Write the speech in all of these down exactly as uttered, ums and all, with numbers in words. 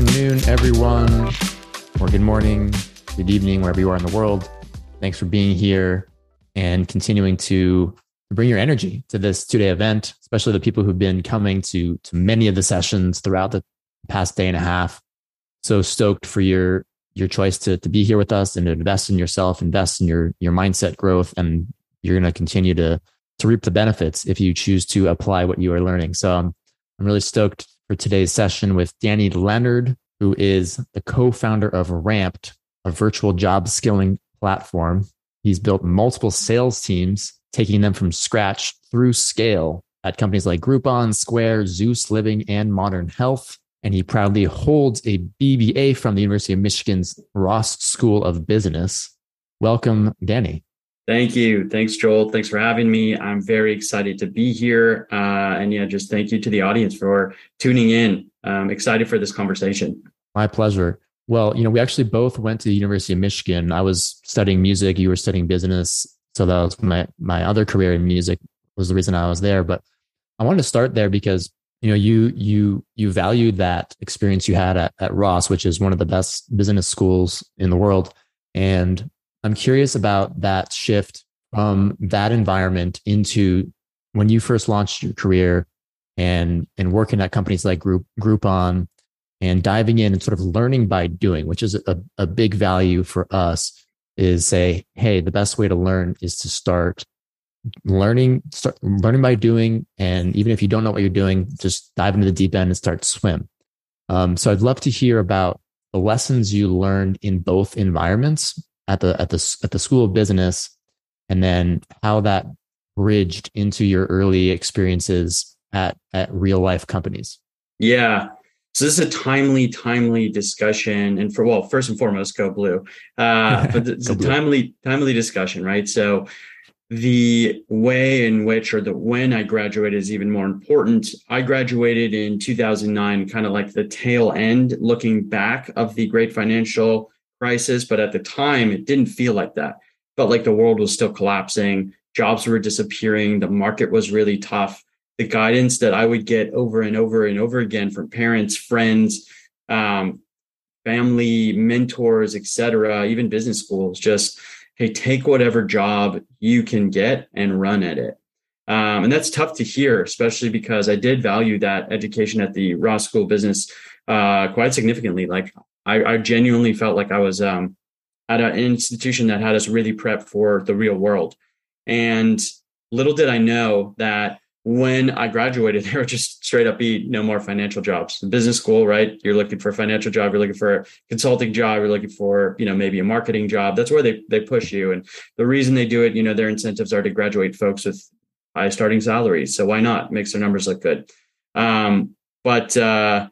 afternoon, everyone, or good morning, good evening, wherever you are in the world. Thanks for being here and continuing to bring your energy to this two-day event, especially the people who've been coming to, to many of the sessions throughout the past day and a half. So stoked for your your choice to, to be here with us and to invest in yourself, invest in your, your mindset growth, and you're going to continue to to reap the benefits if you choose to apply what you are learning. So um, I'm really stoked for today's session with Danny Leonard, who is the co-founder of Ramped, a virtual job skilling platform. He's built multiple sales teams, taking them from scratch through scale at companies like Groupon, Square, Zeus Living, and Modern Health. And he proudly holds a B B A from the University of Michigan's Ross School of Business. Welcome, Danny. Thank you. Thanks, Joel. Thanks for having me. I'm very excited to be here. Uh, and yeah, just thank you to the audience for tuning in. I'm excited for this conversation. My pleasure. Well, you know, we actually both went to the University of Michigan. I was studying music. You were studying business. So that was my, my other career in music was the reason I was there. But I wanted to start there because, you know, you you you valued that experience you had at, at Ross, which is one of the best business schools in the world. And I'm curious about that shift from that environment into when you first launched your career and and working at companies like Group Groupon and diving in and sort of learning by doing, which is a, a big value for us, is say, hey, the best way to learn is to start learning, start learning by doing. And even if you don't know what you're doing, just dive into the deep end and start swim. Um, so I'd love to hear about the lessons you learned in both environments, at the at the at the School of Business, and then how that bridged into your early experiences at at real life companies. Yeah. So this is a timely, timely discussion. And for, well, first and foremost, go blue. Uh, but it's a timely, timely discussion, right? So the way in which, or the when I graduated is even more important. I graduated in two thousand nine, kind of like the tail end, looking back of the great financial crisis. But at the time, it didn't feel like that. It felt like the world was still collapsing. Jobs were disappearing. The market was really tough. The guidance that I would get over and over and over again from parents, friends, um, family, mentors, et cetera, even business schools, just, hey, take whatever job you can get and run at it. Um, and that's tough to hear, especially because I did value that education at the Ross School of Business uh, quite significantly. Like I, I genuinely felt like I was um, at an institution that had us really prepped for the real world. And little did I know that when I graduated, there would just straight up be no more financial jobs. The business school, right? You're looking for a financial job. You're looking for a consulting job. You're looking for, you know, maybe a marketing job. That's where they they push you. And the reason they do it, you know, their incentives are to graduate folks with high starting salaries. So why not? Makes their numbers look good. Um, but uh,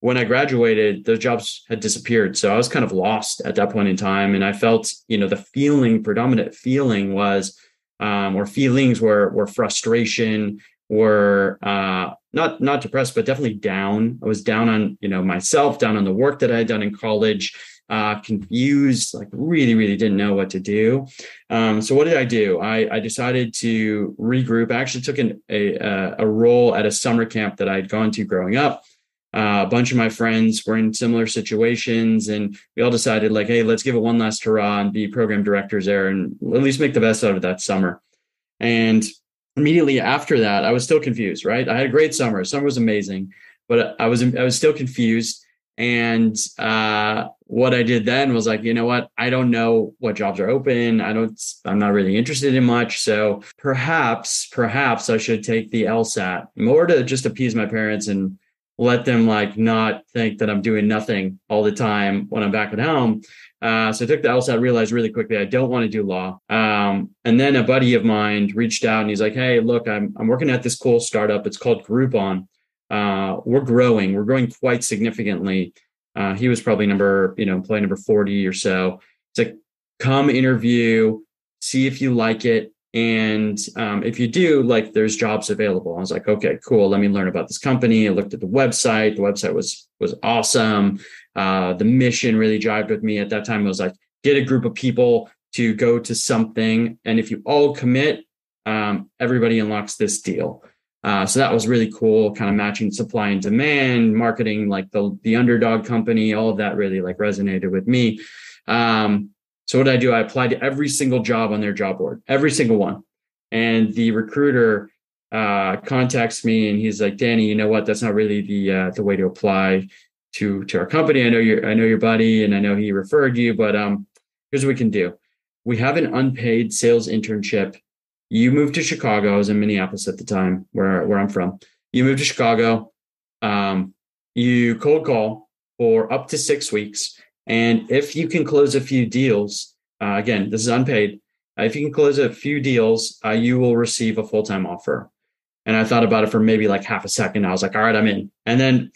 when I graduated, those jobs had disappeared. So I was kind of lost at that point in time. And I felt, you know, the feeling, predominant feeling was, Um, or feelings were were frustration, were uh, not not depressed, but definitely down. I was down on, you know, myself, down on the work that I had done in college, uh, confused, like really, really didn't know what to do. Um, so what did I do? I, I decided to regroup. I actually took an, a a role at a summer camp that I had gone to growing up. Uh, a bunch of my friends were in similar situations, and we all decided, like, hey, let's give it one last hurrah and be program directors there and at least make the best out of that summer. And immediately after that, I was still confused, right? I had a great summer. Summer was amazing, but I was, I was still confused. And uh, what I did then was like, you know what? I don't know what jobs are open. I don't, I'm not really interested in much. So perhaps, perhaps I should take the LSAT more to just appease my parents and let them like not think that I'm doing nothing all the time when I'm back at home. Uh, so I took the LSAT, realized really quickly, I don't want to do law. Um, and then a buddy of mine reached out and he's like, hey, look, I'm I'm working at this cool startup. It's called Groupon. Uh, we're growing. We're growing quite significantly. Uh, he was probably number, you know, employee number forty or so. It's like, come interview, see if you like it. And um, if you do, like, there's jobs available. I was like, okay, cool. Let me learn about this company. I looked at the website. The website was was awesome. Uh, the mission really jived with me. At that time, it was like, get a group of people to go to something. And if you all commit, um, everybody unlocks this deal. Uh, so that was really cool, kind of matching supply and demand, marketing, like the, the underdog company, all of that really like resonated with me. Um, so what did I do? I applied to every single job on their job board, every single one. And the recruiter uh, contacts me and he's like, Danny, you know what? That's not really the uh, the way to apply to, to our company. I know your I know your buddy and I know he referred you, but um, here's what we can do. We have an unpaid sales internship. You moved to Chicago. I was in Minneapolis at the time, where, where I'm from. You moved to Chicago. Um, you cold call for up to six weeks. And if you can close a few deals, uh, again, this is unpaid. Uh, if you can close a few deals, uh, you will receive a full-time offer. And I thought about it for maybe like half a second. I was like, all right, I'm in. And then,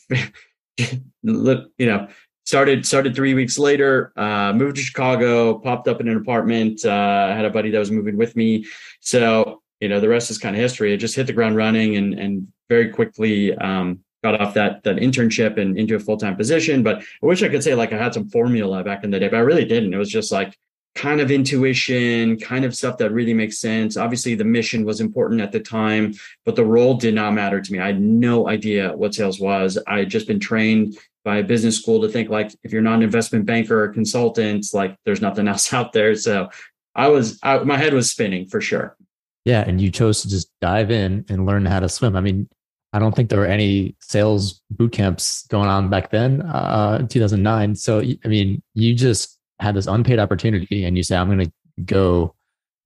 you know, started, started three weeks later, uh, moved to Chicago, popped up in an apartment. Uh, I had a buddy that was moving with me. So, you know, the rest is kind of history. I just hit the ground running and, and very quickly, um, got off that, that internship and into a full-time position. But I wish I could say like I had some formula back in the day, but I really didn't. It was just like kind of intuition, kind of stuff that really makes sense. Obviously the mission was important at the time, but the role did not matter to me. I had no idea what sales was. I had just been trained by a business school to think like, if you're not an investment banker or consultant, like there's nothing else out there. So I was, I, my head was spinning for sure. Yeah. And you chose to just dive in and learn how to swim. I mean, I don't think there were any sales boot camps going on back then, uh, in two thousand nine. So, I mean, you just had this unpaid opportunity and you say, I'm going to go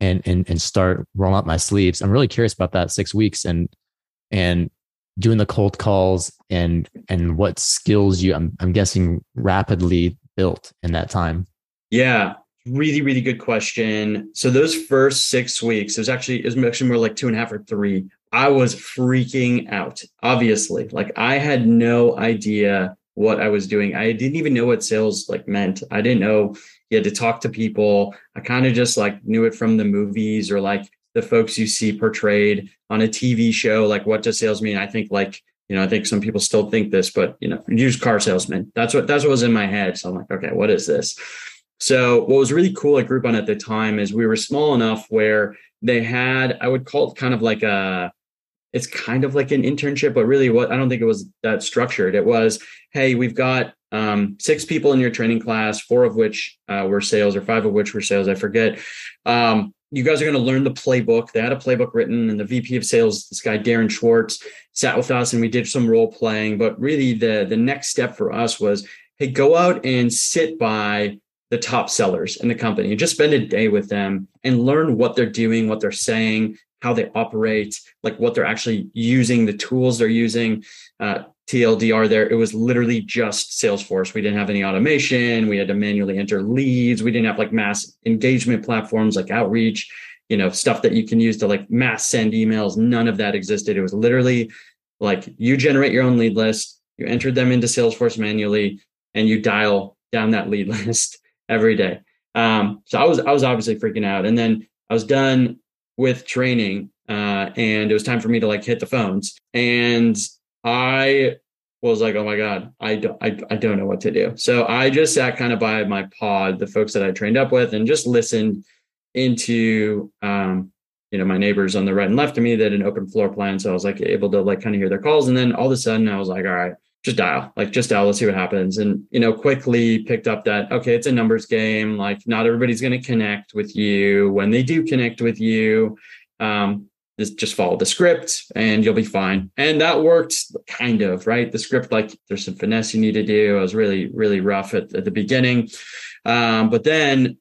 and, and, and start rolling up my sleeves. I'm really curious about that six weeks and, and doing the cold calls and, and what skills you, I'm, I'm guessing rapidly built in that time. Yeah. Really, really good question. So those first six weeks, it was actually, it was actually more like two and a half or three. I was freaking out, obviously. Like I had no idea what I was doing. I didn't even know what sales like meant. I didn't know you had to talk to people. I kind of just like knew it from the movies or like the folks you see portrayed on a T V show. Like, what does sales mean? I think like, you know, I think some people still think this, but you know, used car salesman. That's what, that's what was in my head. So I'm like, okay, what is this? So what was really cool at Groupon at the time is we were small enough where they had, I would call it kind of like a, it's kind of like an internship, but really what I don't think it was that structured. It was, hey, we've got um, six people in your training class, four of which uh, were sales or five of which were sales. I forget. Um, you guys are going to learn the playbook. They had a playbook written and the V P of sales, this guy, Darren Schwartz, sat with us and we did some role playing. But really the, the next step for us was, hey, go out and sit by the top sellers in the company and just spend a day with them and learn what they're doing, what they're saying, how they operate, like what they're actually using, the tools they're using. Uh, T L D R there, it was literally just Salesforce. We didn't have any automation. We had to manually enter leads. We didn't have like mass engagement platforms like outreach, you know, stuff that you can use to like mass send emails. None of that existed. It was literally like you generate your own lead list, you enter them into Salesforce manually, and you dial down that lead list every day. Um, so I was, I was obviously freaking out. And then I was done with training uh, and it was time for me to like hit the phones. And I was like, oh my God, I don't, I, I don't know what to do. So I just sat kind of by my pod, the folks that I trained up with, and just listened into, um, you know, my neighbors on the right and left of me that had an open floor plan. So I was like able to like kind of hear their calls. And then all of a sudden I was like, all right, just dial, like just dial, let's see what happens. And, you know, quickly picked up that, okay, it's a numbers game. Like not everybody's going to connect with you. When they do connect with you, um, just follow the script and you'll be fine. And that worked kind of, right? The script, like there's some finesse you need to do. I was really, really rough at, at the beginning. Um, but then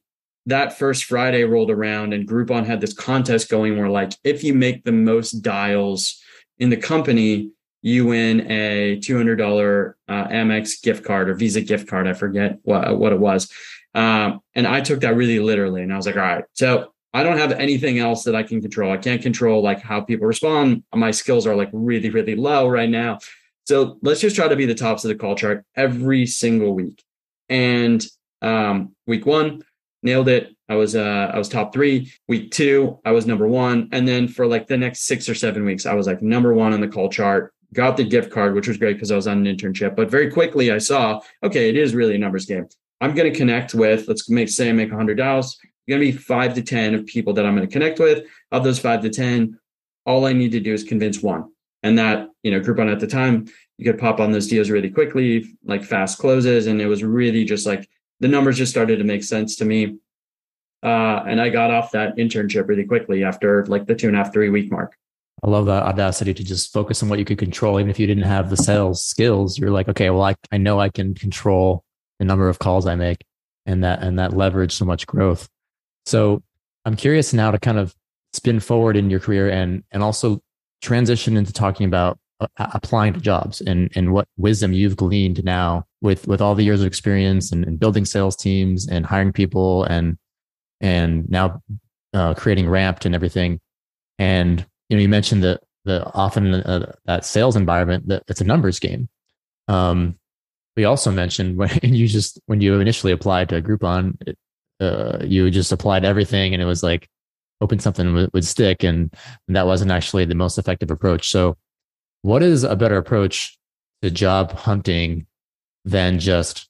that first Friday rolled around and Groupon had this contest going where like, if you make the most dials in the company, you win a two hundred dollars uh, Amex gift card or Visa gift card. I forget what, what it was. Um, and I took that really literally. And I was like, all right, so I don't have anything else that I can control. I can't control like how people respond. My skills are like really, really low right now. So let's just try to be the tops of the call chart every single week. And um, week one, nailed it. I was uh, I was top three. Week two, I was number one. And then for like the next six or seven weeks, I was like number one on the call chart. Got the gift card, which was great because I was on an internship. But very quickly I saw, okay, it is really a numbers game. I'm going to connect with, let's make say I make one hundred dollars. Going to be five to ten of people that I'm going to connect with. Of those five to ten, all I need to do is convince one. And that, you know, Groupon at the time, you could pop on those deals really quickly, like fast closes. And it was really just like the numbers just started to make sense to me. Uh, and I got off that internship really quickly after like the two and a half, three week mark. I love that audacity to just focus on what you could control. Even if you didn't have the sales skills, you're like, okay, well, I, I know I can control the number of calls I make, and that, and that leveraged so much growth. So I'm curious now to kind of spin forward in your career and, and also transition into talking about uh, applying to jobs and, and what wisdom you've gleaned now with, with all the years of experience and, and building sales teams and hiring people and, and now uh, creating Ramped and everything. And, you know, you mentioned that the often uh, that sales environment, that it's a numbers game. Um, we also mentioned when you just, when you initially applied to Groupon, it, uh, you just applied everything and it was like, hoping something would, would stick. And that wasn't actually the most effective approach. So what is a better approach to job hunting than just,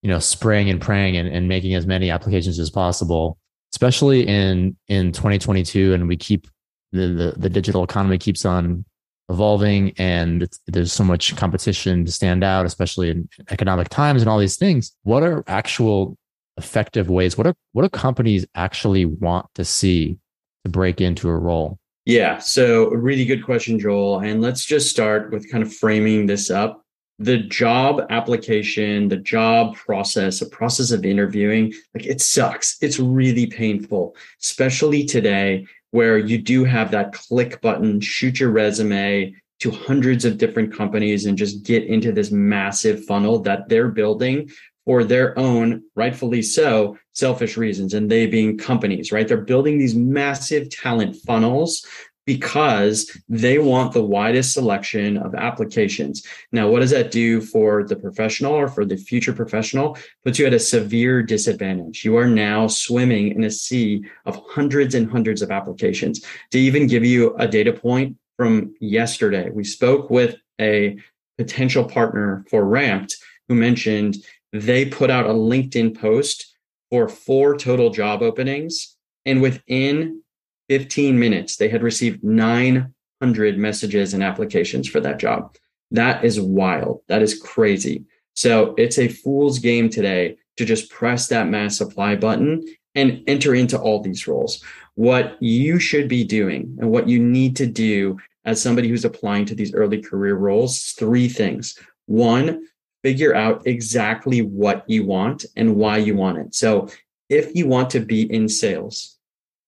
you know, spraying and praying and, and making as many applications as possible, especially in, in twenty twenty-two. And we keep the, the, the digital economy keeps on evolving and it's, there's so much competition to stand out, especially in economic times and all these things. What are actual effective ways? What are, what do companies actually want to see to break into a role? Yeah. So really good question, Joel. And let's just start with kind of framing this up. The job application, the job process, the process of interviewing, like it sucks. It's really painful, especially today where you do have that click button, shoot your resume to hundreds of different companies and just get into this massive funnel that they're building for their own, rightfully so, selfish reasons, and they being companies, right? They're building these massive talent funnels because they want the widest selection of applications. Now, what does that do for the professional or for the future professional? Puts you at a severe disadvantage. You are now swimming in a sea of hundreds and hundreds of applications. To even give you a data point from yesterday, we spoke with a potential partner for Ramped who mentioned they put out a LinkedIn post for four total job openings. And within fifteen minutes, they had received nine hundred messages and applications for that job. That is wild. That is crazy. So it's a fool's game today to just press that mass apply button and enter into all these roles. What you should be doing and what you need to do as somebody who's applying to these early career roles, three things. One, figure out exactly what you want and why you want it. So if you want to be in sales,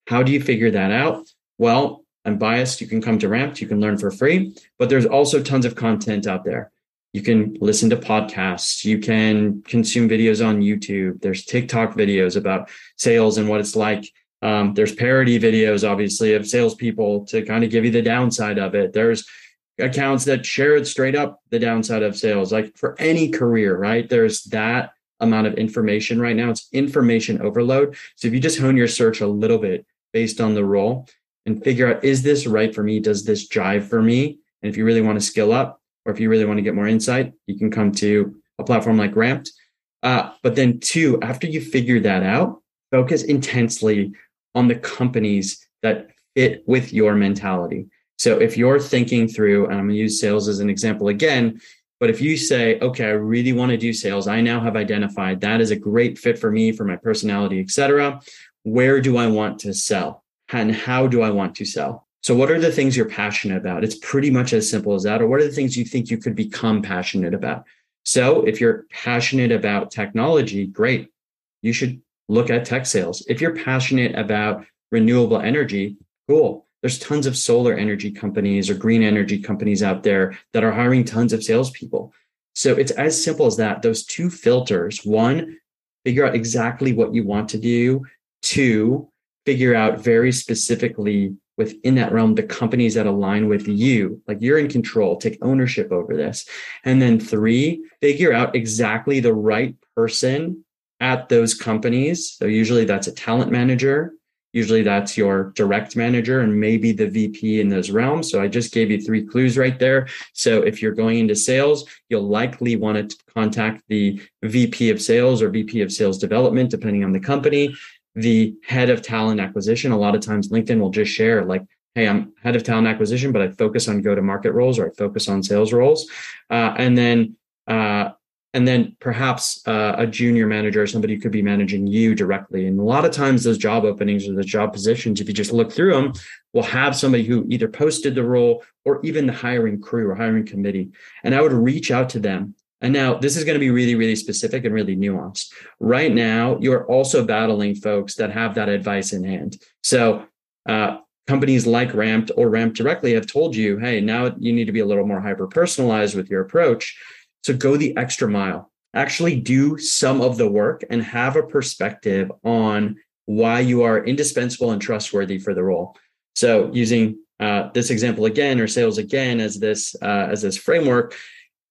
how do you figure that out? Well, I'm biased. You can come to Ramped. You can learn for free, but there's also tons of content out there. You can listen to podcasts. You can consume videos on YouTube. There's TikTok videos about sales and what it's like. Um, there's parody videos, obviously, of salespeople to kind of give you the downside of it. There's accounts that share it straight up the downside of sales, like for any career, right? There's that amount of information right now. It's information overload. So if you just hone your search a little bit based on the role and figure out, is this right for me? Does this jive for me? And if you really want to skill up, or if you really want to get more insight, you can come to a platform like Ramped. Uh, but then two, after you figure that out, focus intensely on the companies that fit with your mentality. So if you're thinking through, and I'm going to use sales as an example again, but if you say, okay, I really want to do sales. I now have identified that is a great fit for me, for my personality, et cetera. Where do I want to sell? And how do I want to sell? So what are the things you're passionate about? It's pretty much as simple as that. Or what are the things you think you could become passionate about? So if you're passionate about technology, great. You should look at tech sales. If you're passionate about renewable energy, cool. There's tons of solar energy companies or green energy companies out there that are hiring tons of salespeople. So it's as simple as that. Those two filters, one, figure out exactly what you want to do. Two, figure out very specifically within that realm, the companies that align with you, like you're in control, take ownership over this. And then three, figure out exactly the right person at those companies. So usually that's a talent manager. Usually that's your direct manager and maybe the V P in those realms. So I just gave you three clues right there. So if you're going into sales, you'll likely want to contact the V P of sales or V P of sales development, depending on the company, the head of talent acquisition. A lot of times LinkedIn will just share like hey, I'm head of talent acquisition, but I focus on go-to-market roles, or I focus on sales roles. Uh, and then uh, and then perhaps uh, a junior manager or somebody who could be managing you directly. And a lot of times those job openings or the job positions, if you just look through them, will have somebody who either posted the role or even the hiring crew or hiring committee. And I would reach out to them. And now this is going to be really, really specific and really nuanced. Right now, you're also battling folks that have that advice in hand. So uh, companies like Ramped or Ramped directly have told you, hey, now you need to be a little more hyper-personalized with your approach. So go the extra mile, actually do some of the work and have a perspective on why you are indispensable and trustworthy for the role. So using uh, this example again, or sales again, as this uh, as this framework,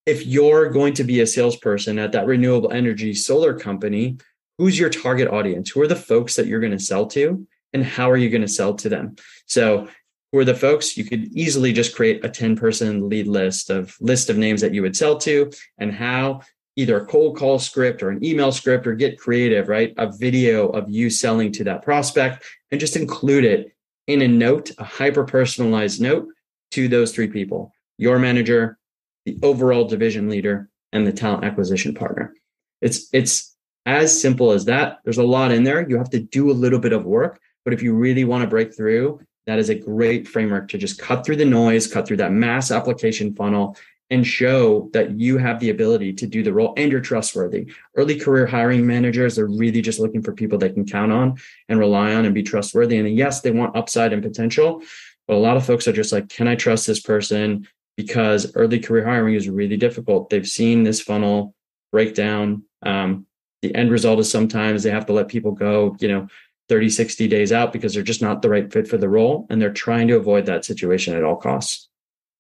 if you're going to be a salesperson at that renewable energy solar company, who's your target audience? Who are the folks that you're going to sell to, and how are you going to sell to them? So who are the folks? You could easily just create a ten person lead list of list of names that you would sell to, and how either a cold call script or an email script, or get creative, right? A video of you selling to that prospect, and just include it in a note, a hyper-personalized note to those three people: your manager, the overall division leader, and the talent acquisition partner. It's, it's as simple as that. There's a lot in there. You have to do a little bit of work, but if you really want to break through, that is a great framework to just cut through the noise, cut through that mass application funnel, and show that you have the ability to do the role and you're trustworthy. Early career hiring managers are really just looking for people they can count on and rely on and be trustworthy. And yes, they want upside and potential, but a lot of folks are just like, can I trust this person? Because early career hiring is really difficult. They've seen this funnel break down. Um, the end result is sometimes they have to let people go, you know, thirty, sixty days out because they're just not the right fit for the role. And they're trying to avoid that situation at all costs.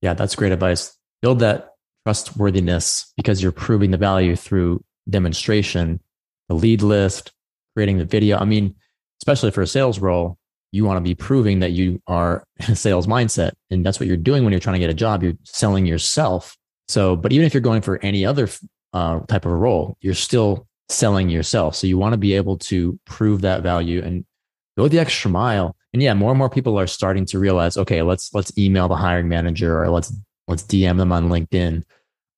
Yeah, that's great advice. Build that trustworthiness because you're proving the value through demonstration, the lead list, creating the video. I mean, especially for a sales role, you want to be proving that you are a sales mindset. And that's what you're doing when you're trying to get a job. You're selling yourself. So, but even if you're going for any other uh, type of a role, you're still selling yourself. So you want to be able to prove that value and go the extra mile. And yeah, more and more people are starting to realize, okay, let's, let's email the hiring manager or let's, let's D M them on LinkedIn.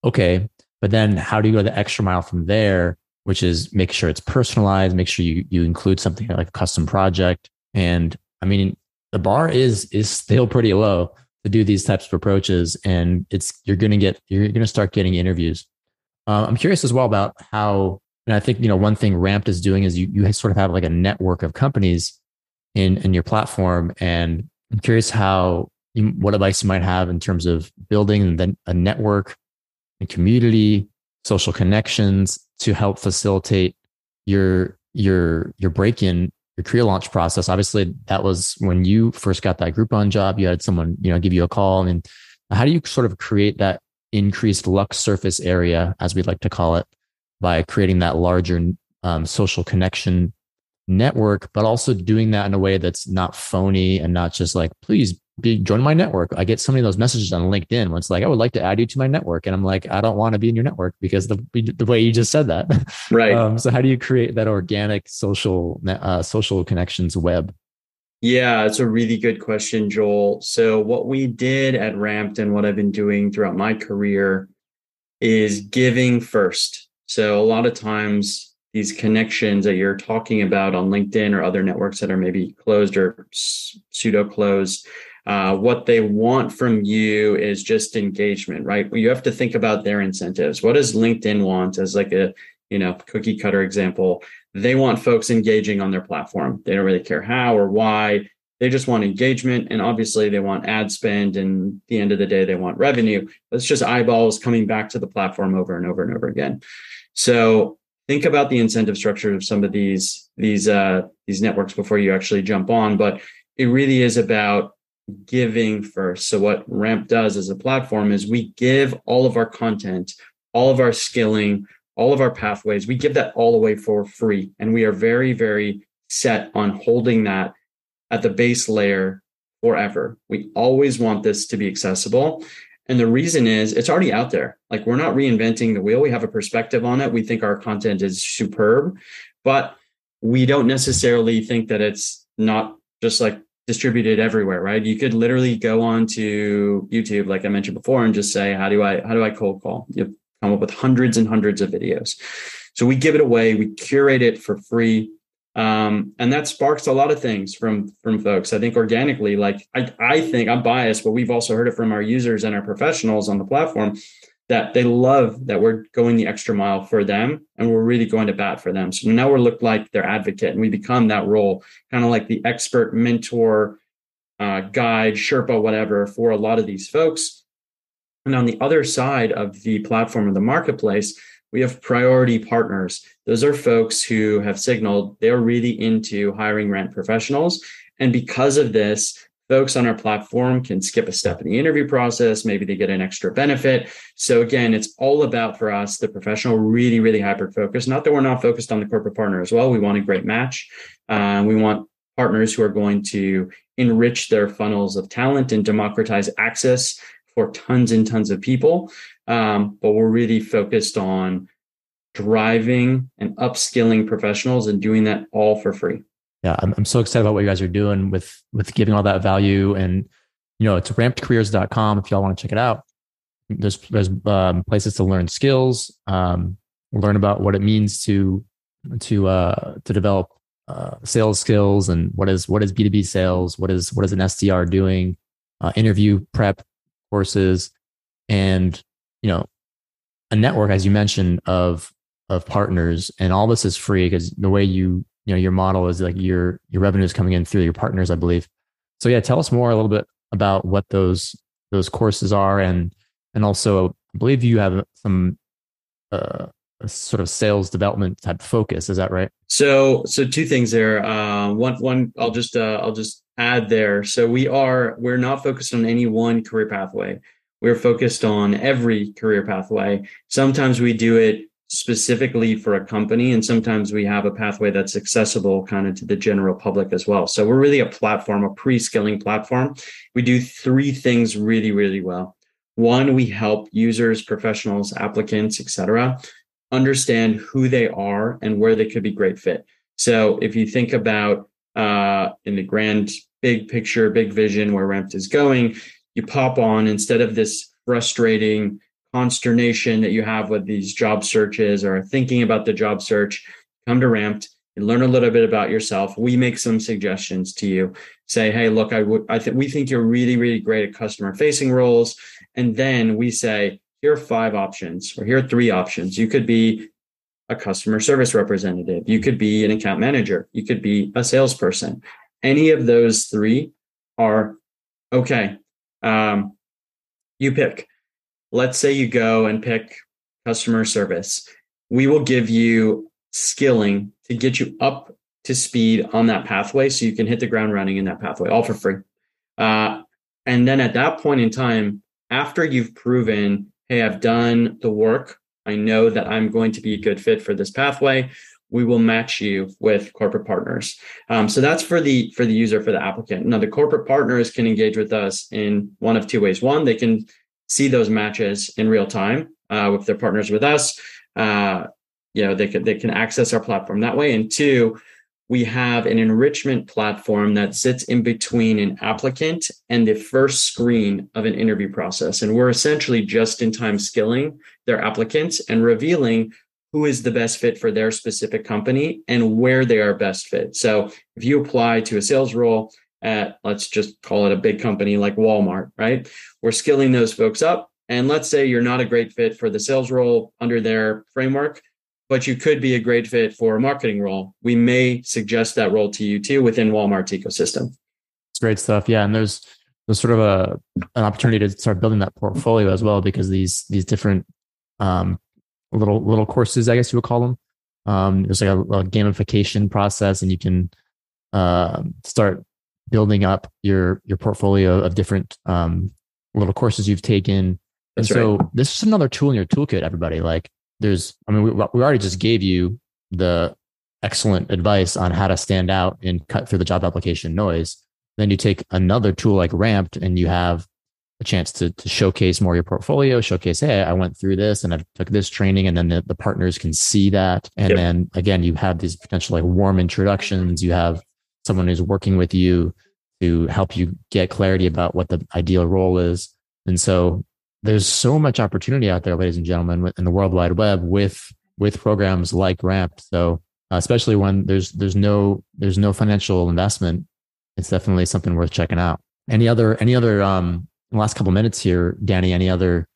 Okay. But then how do you go the extra mile from there, which is make sure it's personalized, make sure you, you include something like a custom project. And I mean, the bar is, is still pretty low to do these types of approaches. And it's, you're going to get, you're going to start getting interviews. Uh, I'm curious as well about how, and I think, you know, one thing Ramped is doing is you, you sort of have like a network of companies in, in your platform. And I'm curious how, you, what advice you might have in terms of building the, a network and community, social connections to help facilitate your, your, your break-in, your career launch process. Obviously that was when you first got that Groupon job, you had someone, you know, give you a call. And how do you sort of create that increased luck surface area, as we like to call it, by creating that larger um, social connection network, but also doing that in a way that's not phony and not just like, please be, join my network. I get so many of those messages on LinkedIn when it's like, I would like to add you to my network. And I'm like, I don't want to be in your network because the the way you just said that. Right. Um, so how do you create that organic social uh, social connections web? Yeah, it's a really good question, Joel. So what we did at Ramped and what I've been doing throughout my career is giving first. So a lot of times these connections that you're talking about on LinkedIn or other networks that are maybe closed or pseudo closed, uh, what they want from you is just engagement, right? You have to think about their incentives. What does LinkedIn want as like a, you know, cookie cutter example? They want folks engaging on their platform. They don't really care how or why. They just want engagement. And obviously they want ad spend. And at the end of the day, they want revenue. It's just eyeballs coming back to the platform over and over and over again. So think about the incentive structure of some of these these uh, these networks before you actually jump on. But it really is about giving first. So what Ramp does as a platform is we give all of our content, all of our skilling, all of our pathways. We give that all away for free. And we are very, very set on holding that at the base layer forever. We always want this to be accessible. And the reason is it's already out there. Like, we're not reinventing the wheel. We have a perspective on it. We think our content is superb, but we don't necessarily think that it's not just like distributed everywhere, right? You could literally go on to YouTube, like I mentioned before, and just say, how do I, how do I cold call? You come up with hundreds and hundreds of videos. So we give it away, we curate it for free. Um, and that sparks a lot of things from, from folks. I think organically, like I, I think I'm biased, but we've also heard it from our users and our professionals on the platform that they love that we're going the extra mile for them and we're really going to bat for them. So now we're look like their advocate and we become that role, kind of like the expert, mentor, uh, guide, Sherpa, whatever, for a lot of these folks. And on the other side of the platform of the marketplace, we have priority partners. Those are folks who have signaled they're really into hiring rent professionals. And because of this, folks on our platform can skip a step in the interview process. Maybe they get an extra benefit. So again, it's all about for us, the professional, really, really hyper-focused. Not that we're not focused on the corporate partner as well. We want a great match. Uh, we want partners who are going to enrich their funnels of talent and democratize access for tons and tons of people. Um, but we're really focused on driving and upskilling professionals and doing that all for free. Yeah. I'm, I'm so excited about what you guys are doing with, with giving all that value. And, you know, it's ramped careers dot com. If y'all want to check it out, there's, there's um, places to learn skills, um, learn about what it means to, to, uh, to develop uh, sales skills and what is, what is B two B sales? What is, what is an S D R doing? Uh, interview prep courses and, you know, a network, as you mentioned, of, of partners. And all this is free because the way you, you know, your model is like your, your revenue is coming in through your partners, I believe. So yeah, tell us more a little bit about what those, those courses are. And, and also I believe you have some, uh, sort of sales development type focus. Is that right? So, so two things there. Uh, one, one, I'll just, uh, I'll just add there. So we are, we're not focused on any one career pathway. We're focused on every career pathway. Sometimes we do it specifically for a company, and sometimes we have a pathway that's accessible kind of to the general public as well. So we're really a platform, a pre-skilling platform. We do three things really, really well. One, we help users, professionals, applicants, et cetera, understand who they are and where they could be great fit. So if you think about uh, in the grand, big picture, big vision where Ramped is going, you pop on instead of this frustrating consternation that you have with these job searches or thinking about the job search, come to Ramped and learn a little bit about yourself. We make some suggestions to you. Say, hey, look, I would, I think we think you're really, really great at customer facing roles. And then we say, here are five options or here are three options. You could be a customer service representative. You could be an account manager. You could be a salesperson. Any of those three are okay. Um, you pick. Let's say you go and pick customer service. We will give you skilling to get you up to speed on that pathway so you can hit the ground running in that pathway, all for free. Uh, and then at that point in time, after you've proven, hey, I've done the work, I know that I'm going to be a good fit for this pathway, we will match you with corporate partners. Um, so that's for the for the user, for the applicant. Now, the corporate partners can engage with us in one of two ways. One, they can see those matches in real time uh, with their partners with us. Uh, you know, they can, they can access our platform that way. And two, we have an enrichment platform that sits in between an applicant and the first screen of an interview process. And we're essentially just in time skilling their applicants and revealing who is the best fit for their specific company and where they are best fit. So if you apply to a sales role at, let's just call it a big company like Walmart, right? We're skilling those folks up. And let's say you're not a great fit for the sales role under their framework, but you could be a great fit for a marketing role. We may suggest that role to you too within Walmart's ecosystem. It's great stuff. Yeah. And there's, there's sort of a, an opportunity to start building that portfolio as well, because these, these different um, little, little courses, I guess you would call them. Um, there's like a, a gamification process and you can uh, start building up your, your portfolio of different um, little courses you've taken. That's and so right. This is another tool in your toolkit, everybody. Like there's, I mean, we, we already just gave you the excellent advice on how to stand out and cut through the job application noise. Then you take another tool like Ramped and you have a chance to, to showcase more your portfolio, showcase, hey, I went through this and I took this training, and then the, the partners can see that. And yep. Then again, you have these potential like warm introductions. You have someone who's working with you to help you get clarity about what the ideal role is. And so there's so much opportunity out there, ladies and gentlemen, in the World Wide Web with with programs like Ramped. So especially when there's there's no there's no financial investment, it's definitely something worth checking out. Any other any other um, last couple minutes here, Danny? Any other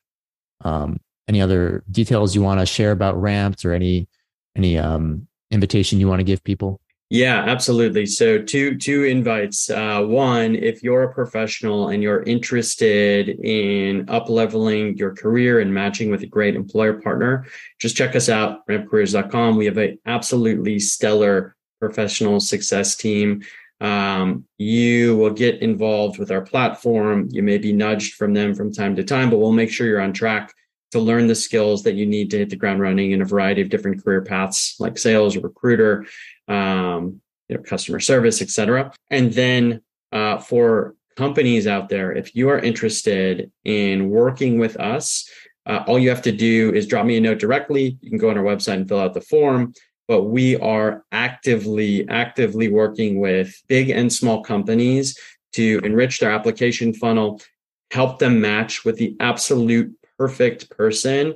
um, any other details you want to share about Ramped, or any any um, invitation you want to give people? Yeah, absolutely. So two two invites. Uh, one, if you're a professional and you're interested in up-leveling your career and matching with a great employer partner, just check us out, ramp careers dot com. We have an absolutely stellar professional success team. Um, you will get involved with our platform. You may be nudged from them from time to time, but we'll make sure you're on track to learn the skills that you need to hit the ground running in a variety of different career paths, like sales, recruiter, um, you know, customer service, et cetera. And then uh, for companies out there, if you are interested in working with us, uh, all you have to do is drop me a note directly. You can go on our website and fill out the form. But we are actively, actively working with big and small companies to enrich their application funnel, help them match with the absolute perfect person,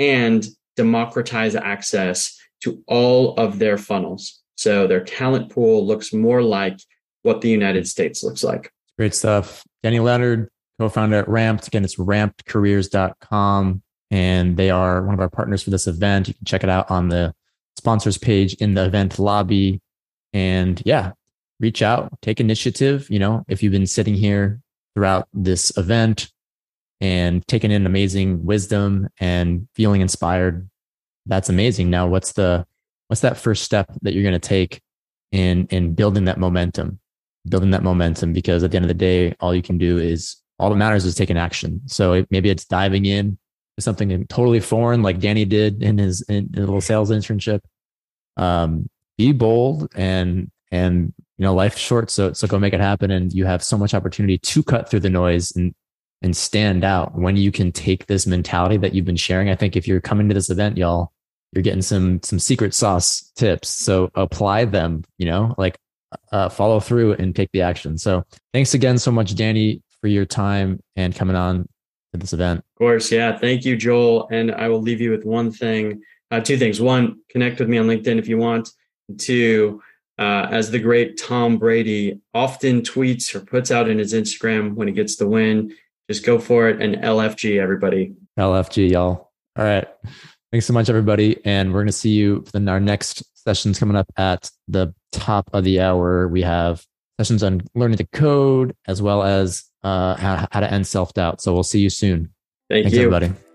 and democratize access to all of their funnels, so their talent pool looks more like what the United States looks like. Great stuff. Danny Leonard, co-founder at Ramped. Again, it's ramped careers dot com, and they are one of our partners for this event. You can check it out on the sponsors page in the event lobby. And yeah, reach out, take initiative. You know, if you've been sitting here throughout this event and taking in amazing wisdom and feeling inspired, that's amazing. Now, what's the what's that first step that you're going to take in in building that momentum, building that momentum? Because at the end of the day, all you can do is all that matters is taking action. So maybe it's diving in to something totally foreign, like Danny did in his, in his little sales internship. Um, be bold, and and you know, life's short, so so go make it happen. And you have so much opportunity to cut through the noise and. and stand out when you can take this mentality that you've been sharing. I think if you're coming to this event, y'all, you're getting some, some secret sauce tips. So apply them, you know, like uh, follow through and take the action. So thanks again so much, Danny, for your time and coming on to this event. Of course. Yeah. Thank you, Joel. And I will leave you with one thing, uh, two things. One, connect with me on LinkedIn if you want. Two, Uh, as the great Tom Brady often tweets or puts out in his Instagram when he gets the win, just go for it, and L F G, everybody. L F G, y'all. All right. Thanks so much, everybody. And we're going to see you in our next sessions coming up at the top of the hour. We have sessions on learning to code as well as uh, how, how to end self-doubt. So we'll see you soon. Thank Thanks, you. Everybody.